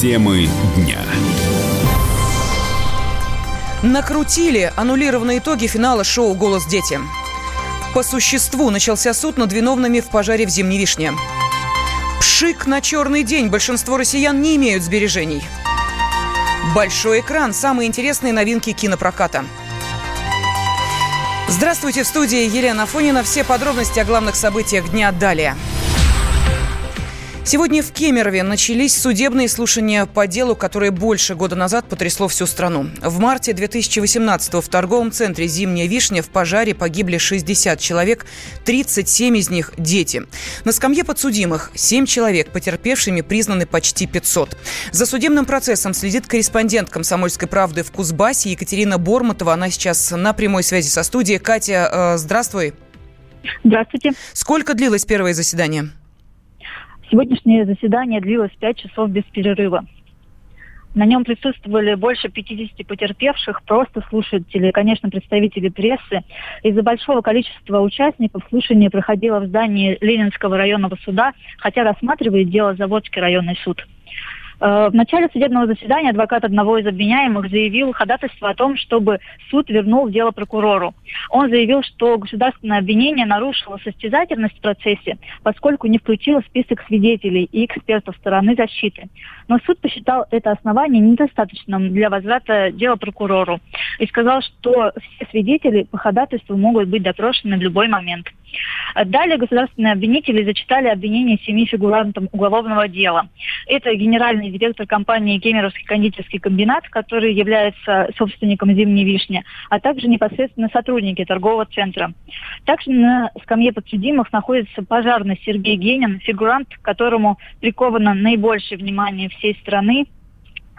Темы дня. Накрутили, аннулированы итоги финала шоу «Голос. Дети». По существу начался суд над виновными в пожаре в Зимней вишне. Пшик на черный день. Большинство россиян не имеют сбережений. Большой экран. Самые интересные новинки кинопроката. Здравствуйте, в студии Елена Афонина. Все подробности о главных событиях дня далее. Сегодня в Кемерове начались судебные слушания по делу, которое больше года назад потрясло всю страну. В марте 2018-го в торговом центре «Зимняя вишня» в пожаре погибли 60 человек, 37 из них – дети. На скамье подсудимых 7 человек, потерпевшими признаны почти 500. За судебным процессом следит корреспондент «Комсомольской правды» в Кузбассе Екатерина Бормотова. Она сейчас на прямой связи со студией. Катя, здравствуй. Здравствуйте. Сколько длилось первое заседание? Сегодняшнее заседание длилось 5 часов без перерыва. На нем присутствовали больше 50 потерпевших, просто слушатели, конечно, представители прессы. Из-за большого количества участников слушание проходило в здании Ленинского районного суда, хотя рассматривает дело Заводский районный суд. В начале судебного заседания адвокат одного из обвиняемых заявил ходатайство о том, чтобы суд вернул дело прокурору. Он заявил, что государственное обвинение нарушило состязательность в процессе, поскольку не включило список свидетелей и экспертов стороны защиты. Но суд посчитал это основание недостаточным для возврата дела прокурору и сказал, что все свидетели по ходатайству могут быть допрошены в любой момент. Далее государственные обвинители зачитали обвинения 7 фигурантам уголовного дела. Это генеральный директор компании «Кемеровский кондитерский комбинат», который является собственником «Зимней вишни», а также непосредственно сотрудники торгового центра. Также на скамье подсудимых находится пожарный Сергей Генин, фигурант, которому приковано наибольшее внимание всей страны.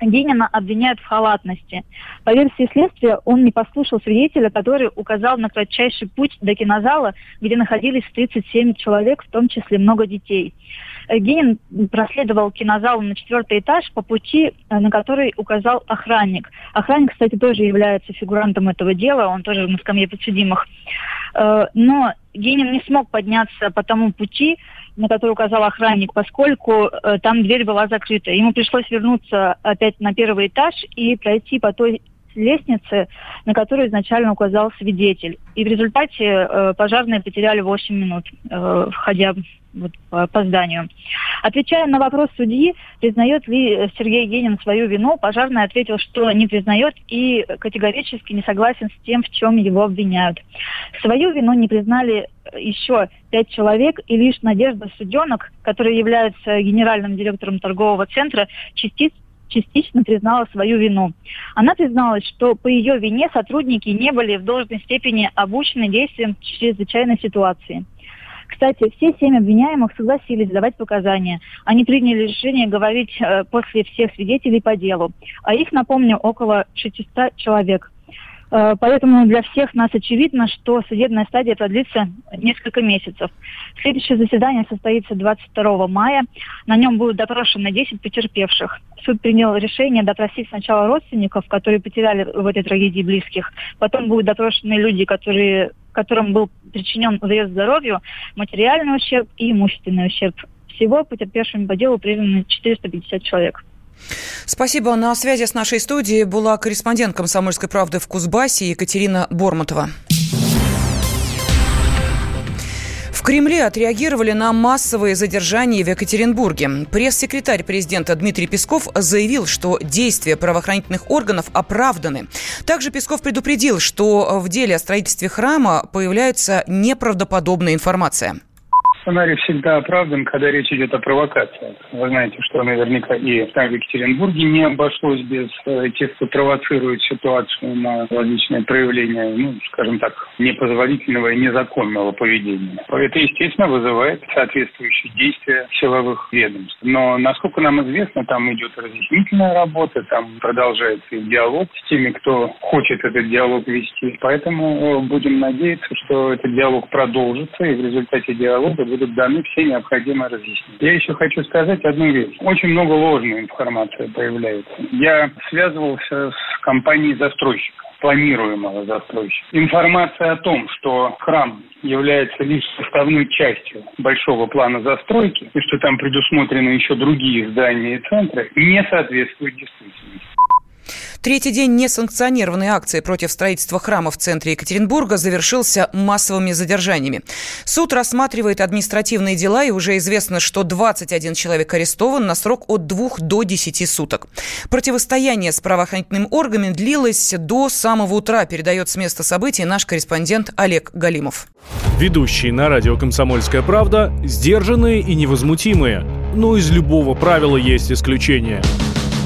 Генина обвиняют в халатности. По версии следствия, он не послушал свидетеля, который указал на кратчайший путь до кинозала, где находились 37 человек, в том числе много детей. Генин проследовал кинозал на 4-й этаж по пути, на который указал охранник. Охранник, кстати, тоже является фигурантом этого дела, он тоже на скамье подсудимых. Но Генин не смог подняться по тому пути, на который указал охранник, поскольку там дверь была закрыта. Ему пришлось вернуться опять на 1-й этаж и пройти по той лестнице, на которую изначально указал свидетель. И в результате пожарные потеряли 8 минут, входя по зданию. Отвечая на вопрос судьи, признает ли Сергей Генин свою вину, пожарный ответил, что не признает и категорически не согласен с тем, в чем его обвиняют. Свою вину не признали еще 5 человек, и лишь Надежда Суденок, которая является генеральным директором торгового центра, частично признала свою вину. Она призналась, что по ее вине сотрудники не были в должной степени обучены действиям в чрезвычайной ситуации. Кстати, все 7 обвиняемых согласились давать показания. Они приняли решение говорить после всех свидетелей по делу. А их, напомню, около 600 человек. Поэтому для всех нас очевидно, что судебная стадия продлится несколько месяцев. Следующее заседание состоится 22 мая. На нем будут допрошены 10 потерпевших. Суд принял решение допросить сначала родственников, которые потеряли в этой трагедии близких. Потом будут допрошены люди, которым был причинен вред здоровью, материальный ущерб и имущественный ущерб. Всего потерпевшими по делу признаны 450 человек. Спасибо. На связи с нашей студией была корреспондент «Комсомольской правды» в Кузбассе Екатерина Бормотова. В Кремле отреагировали на массовые задержания в Екатеринбурге. Пресс-секретарь президента Дмитрий Песков заявил, что действия правоохранительных органов оправданы. Также Песков предупредил, что в деле о строительстве храма появляется неправдоподобная информация. Сценарий всегда оправдан, когда речь идет о провокациях. Вы знаете, что наверняка и там в Екатеринбурге не обошлось без тех, кто провоцирует ситуацию на различные проявления, скажем так, непозволительного и незаконного поведения. Это, естественно, вызывает соответствующие действия силовых ведомств. Но, насколько нам известно, там идет разъяснительная работа, там продолжается и диалог с теми, кто хочет этот диалог вести. Поэтому будем надеяться, что этот диалог продолжится, и в результате диалога будут даны все необходимые разъяснения. Я еще хочу сказать одну вещь. Очень много ложной информации появляется. Я связывался с компанией застройщика. планируемого застройщика. Информация о том, что храм является лишь составной частью большого плана застройки и что там предусмотрены еще другие здания и центры, не соответствует действительности. Третий день несанкционированной акции против строительства храма в центре Екатеринбурга завершился массовыми задержаниями. Суд рассматривает административные дела, и уже известно, что 21 человек арестован на срок от 2 до 10 суток. Противостояние с правоохранительными органами длилось до самого утра, передает с места событий наш корреспондент Олег Галимов. Ведущие на радио «Комсомольская правда» сдержанные и невозмутимые. Но из любого правила есть исключение.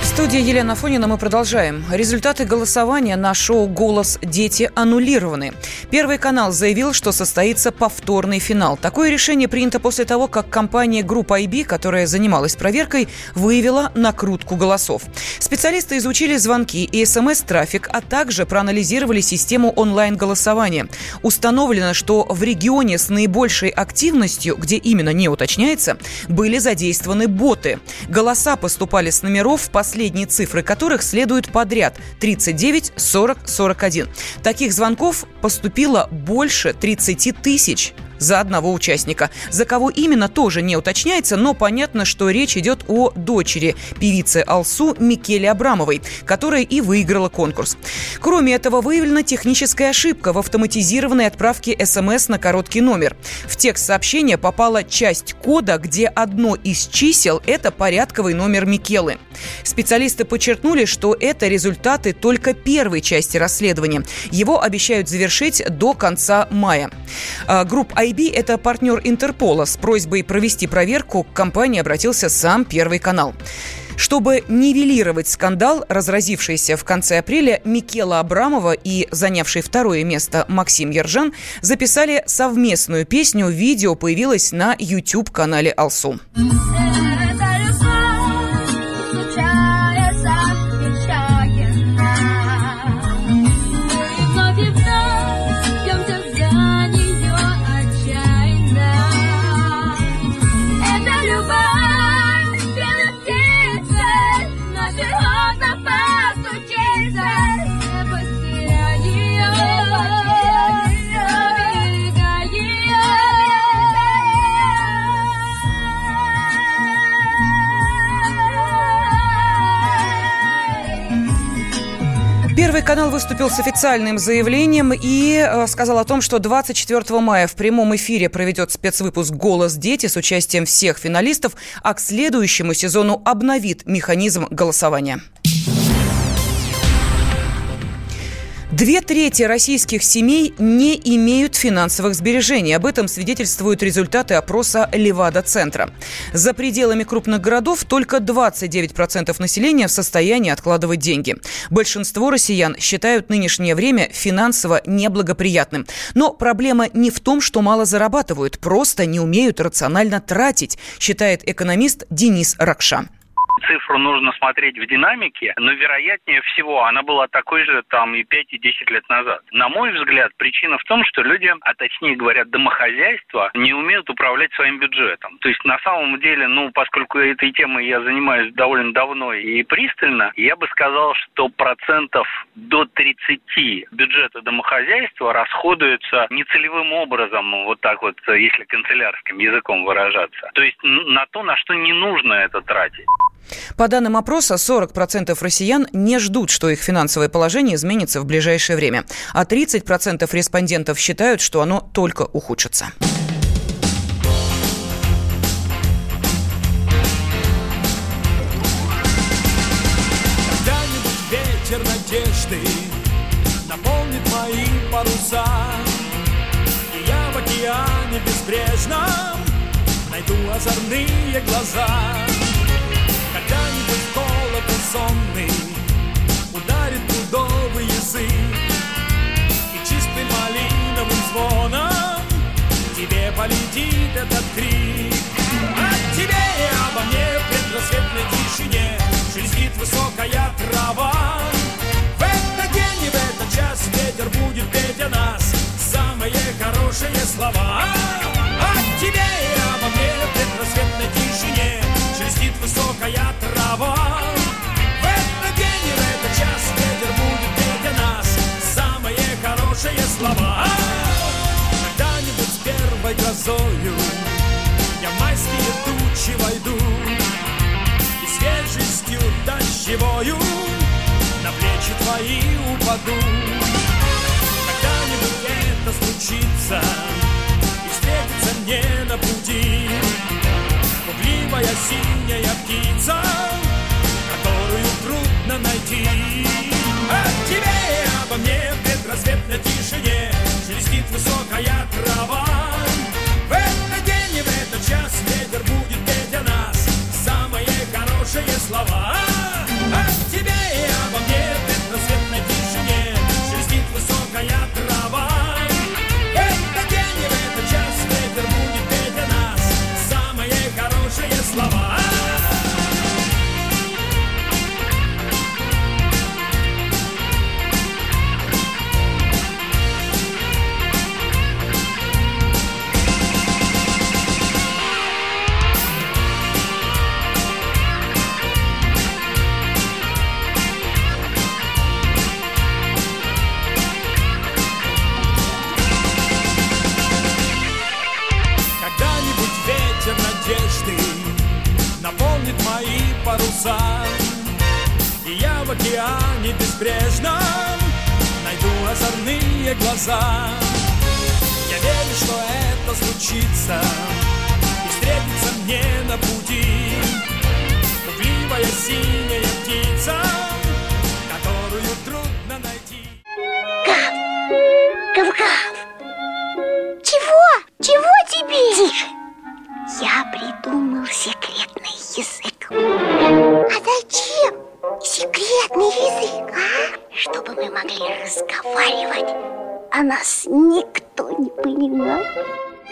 В студии Елена Афонина. Мы продолжаем. Результаты голосования на шоу «Голос. Дети» аннулированы. Первый канал заявил, что состоится повторный финал. Такое решение принято после того, как компания Group-IB, которая занималась проверкой, выявила накрутку голосов. Специалисты изучили звонки и СМС-трафик, а также проанализировали систему онлайн-голосования. Установлено, что в регионе с наибольшей активностью, где именно не уточняется, были задействованы боты. Голоса поступали с номеров, последних цифры которых следуют подряд – 39, 40, 41. Таких звонков поступило больше 30 тысяч за одного участника. За кого именно, тоже не уточняется, но понятно, что речь идет о дочери певицы Алсу Микеле Абрамовой, которая и выиграла конкурс. Кроме этого, выявлена техническая ошибка в автоматизированной отправке СМС на короткий номер. В текст сообщения попала часть кода, где одно из чисел – это порядковый номер Микелы. Специалисты подчеркнули, что это результаты только первой части расследования. Его обещают завершить до конца мая. Group-IB – это партнер Интерпола. С просьбой провести проверку к компании обратился сам Первый канал. Чтобы нивелировать скандал, разразившийся в конце апреля, Микела Абрамова и занявший второе место Максим Ержан записали совместную песню. Видео появилось на YouTube-канале «Алсу». Первый канал выступил с официальным заявлением и сказал о том, что 24 мая в прямом эфире проведет спецвыпуск «Голос. Дети» с участием всех финалистов, а к следующему сезону обновит механизм голосования. 2/3 российских семей не имеют финансовых сбережений. Об этом свидетельствуют результаты опроса «Левада-центра». За пределами крупных городов только 29% населения в состоянии откладывать деньги. Большинство россиян считают нынешнее время финансово неблагоприятным. Но проблема не в том, что мало зарабатывают, просто не умеют рационально тратить, считает экономист Денис Ракша. Цифру нужно смотреть в динамике, но, вероятнее всего, она была такой же там и 5, и 10 лет назад. На мой взгляд, причина в том, что люди, а точнее говоря, домохозяйства, не умеют управлять своим бюджетом. То есть, на самом деле, поскольку этой темой я занимаюсь довольно давно и пристально, я бы сказал, что 30% бюджета домохозяйства расходуются нецелевым образом, вот так вот, если канцелярским языком выражаться. То есть, на то, на что не нужно это тратить. По данным опроса, 40% россиян не ждут, что их финансовое положение изменится в ближайшее время, а 30% респондентов считают, что оно только ухудшится. Когда-нибудь ветер надежды наполнит мои паруса, и я в океане безбрежном найду озорные глаза. Когда-нибудь колокол сонный ударит пудовый язык, каждым малиновым звоном тебе полетит этот крик. От тебе и обо мне в предрассветной тишине шелестит высокая трава. В этот день и в этот час ветер будет петь о нас самые хорошие слова. От тебе и обо мне в предрассветной тишине шелестит высокая трава. В этот день и в этот час ветер будет петь о нас самые хорошие слова. Когда-нибудь с первой грозою я в майские тучи войду и свежестью дождевою на плечи твои упаду. Когда-нибудь это случится и встретится мне на пути пугливая синяя птица, которую трудно найти. От тебя и обо мне в предрассветной тишине шелестит высокая трава. В этот день и в этот час ветер будет петь о нас самые хорошие слова. От тебя и обо мне в предрассветной тишине шелестит высокая трава. В этот день и в этот час ветер будет петь о нас самые хорошие слова. Наполнит мои паруса, и я в океане безбрежном найду озорные глаза. Я верю, что это случится и встретится мне на пути пугливая синяя птица, которую трудно найти. Гав! Гав-гав! Чего? Чего тебе? Тише! Я придумал секретный язык. А зачем секретный язык, а? Чтобы мы могли разговаривать, а нас никто не понимал.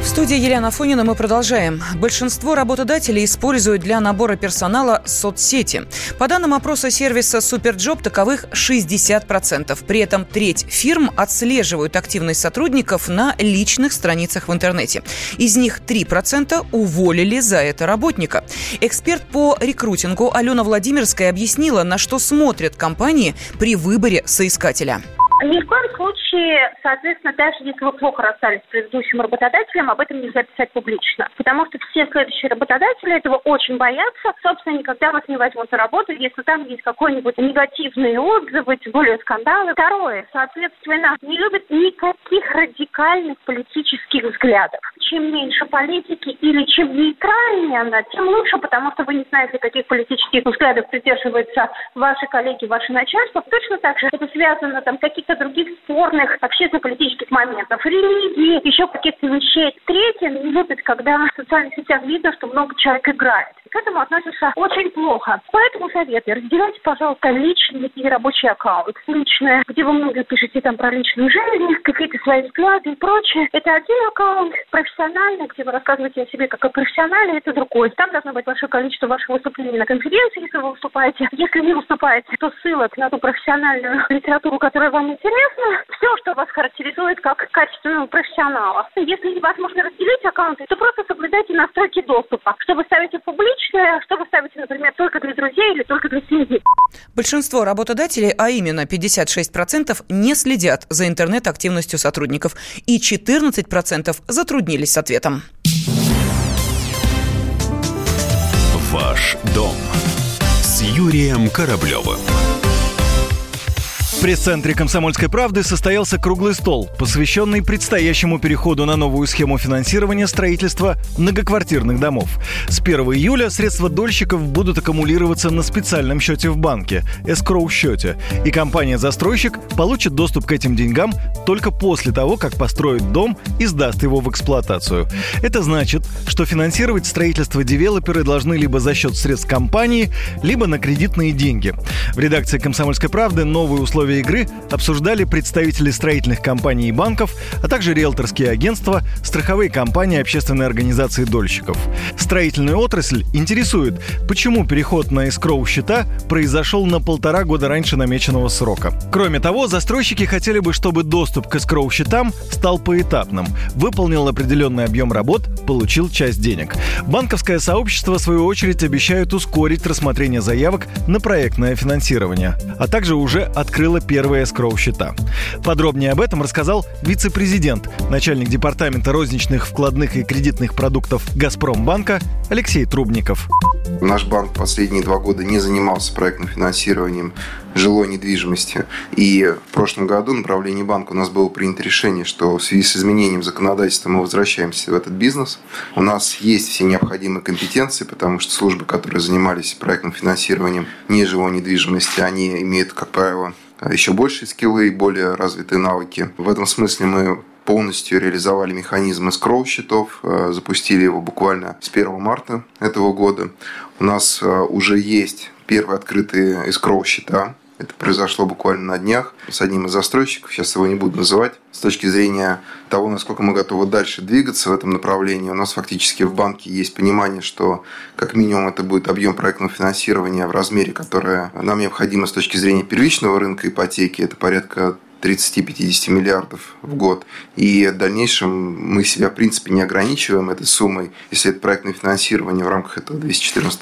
В студии Елена Афонина мы продолжаем. Большинство работодателей используют для набора персонала соцсети. По данным опроса сервиса Суперджоб, таковых 60%. При этом треть фирм отслеживают активность сотрудников на личных страницах в интернете. Из них 3% уволили за это работника. Эксперт по рекрутингу Алена Владимирская объяснила, на что смотрят компании при выборе соискателя. Ни в коем случае, соответственно, даже если вы плохо расстались с предыдущим работодателем, об этом нельзя писать публично. Потому что все следующие работодатели этого очень боятся. Собственно, никогда вас не возьмут на работу, если там есть какой-нибудь негативный отзыв, тем более скандалы. Второе, соответственно, не любят никаких радикальных политических взглядов. Чем меньше политики или чем нейтральнее она, тем лучше, потому что вы не знаете, каких политических взглядов придерживаются ваши коллеги, ваше начальство. Точно так же это связано там каких-то других спорных общественно-политических моментов, религии, еще каких-то вещей. Третье, не любят, когда в социальных сетях видно, что много человек играет. К этому относятся очень плохо. Поэтому советую, разделяйте, пожалуйста, личный и рабочий аккаунт. Личное, где вы много пишете там про личную жизнь, какие-то свои взгляды и прочее. Это один аккаунт. Профессиональный, где вы рассказываете о себе как о профессионале, это другой. Там должно быть большое количество ваших выступлений на конференции, если вы выступаете. Если не выступаете, то ссылок на ту профессиональную литературу, которая вам интересна. Все, что вас характеризует как качественного профессионала. Если невозможно разделить аккаунты, то просто соблюдайте настройки доступа. Что вы ставите публично, что вы ставите, например, только для друзей или только для семьи. Большинство работодателей, а именно 56%, не следят за интернет-активностью сотрудников, и 14% затруднились с ответом. Ваш дом с Юрием Кораблевым. пресс-центре «Комсомольской правды» состоялся круглый стол, посвященный предстоящему переходу на новую схему финансирования строительства многоквартирных домов. С 1 июля средства дольщиков будут аккумулироваться на специальном счете в банке – эскроу-счете, и компания-застройщик получит доступ к этим деньгам только после того, как построит дом и сдаст его в эксплуатацию. Это значит, что финансировать строительство девелоперы должны либо за счет средств компании, либо на кредитные деньги. В редакции «Комсомольской правды» новые условия игры обсуждали представители строительных компаний и банков, а также риэлторские агентства, страховые компании, общественные организации дольщиков. Строительную отрасль интересует, почему переход на эскроу-счета произошел на 1,5 года раньше намеченного срока. Кроме того, застройщики хотели бы, чтобы доступ к эскроу-счетам стал поэтапным. Выполнил определенный объем работ, получил часть денег. Банковское сообщество, в свою очередь, обещает ускорить рассмотрение заявок на проектное финансирование, а также уже открыла первые эскроу-счета. Подробнее об этом рассказал вице-президент, начальник департамента розничных, вкладных и кредитных продуктов «Газпромбанка» Алексей Трубников. Наш банк последние 2 года не занимался проектным финансированием жилой недвижимости. И в прошлом году на правлении банка у нас было принято решение, что в связи с изменением законодательства мы возвращаемся в этот бизнес. У нас есть все необходимые компетенции, потому что службы, которые занимались проектным финансированием нежилой недвижимости, они имеют, как правило, еще большие скиллы и более развитые навыки. В этом смысле мы полностью реализовали механизм эскроу-счетов, запустили его буквально с 1 марта этого года. У нас уже есть первые открытые эскроу-счета. Это произошло буквально на днях с одним из застройщиков, сейчас его не буду называть. С точки зрения того, насколько мы готовы дальше двигаться в этом направлении, у нас фактически в банке есть понимание, что как минимум это будет объем проектного финансирования в размере, которое нам необходимо с точки зрения первичного рынка ипотеки. Это порядка 30-50 миллиардов в год. И в дальнейшем мы себя, в принципе, не ограничиваем этой суммой. Если это проектное финансирование в рамках этого 214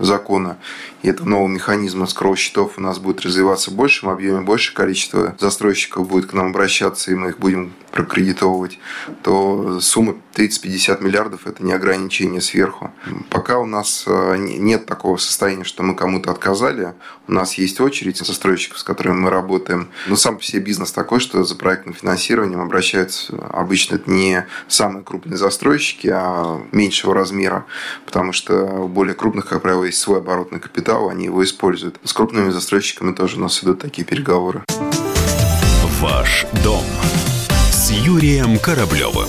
закона и этого нового механизма эскроу-счетов у нас будет развиваться в большем объеме, большее количество застройщиков будет к нам обращаться, и мы их будем прокредитовывать, то сумма 30-50 миллиардов – это не ограничение сверху. Пока у нас нет такого состояния, что мы кому-то отказали. У нас есть очередь застройщиков, с которыми мы работаем. Но сам по себе бизнес такой, что за проектным финансированием обращаются обычно не самые крупные застройщики, а меньшего размера, потому что у более крупных, как правило, есть свой оборотный капитал, они его используют. С крупными застройщиками тоже у нас идут такие переговоры. Ваш дом с Юрием Кораблевым.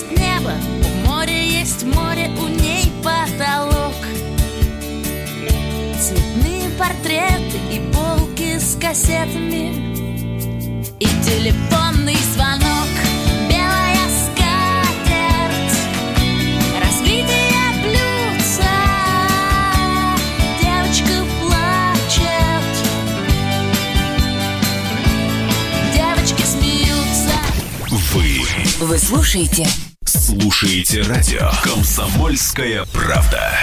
есть небо, у моря есть море, у ней потолок. Цветные портреты и полки с кассетами и телефонный звонок. Белая скатерть, разбитый. Вы слушаете радио «Комсомольская правда».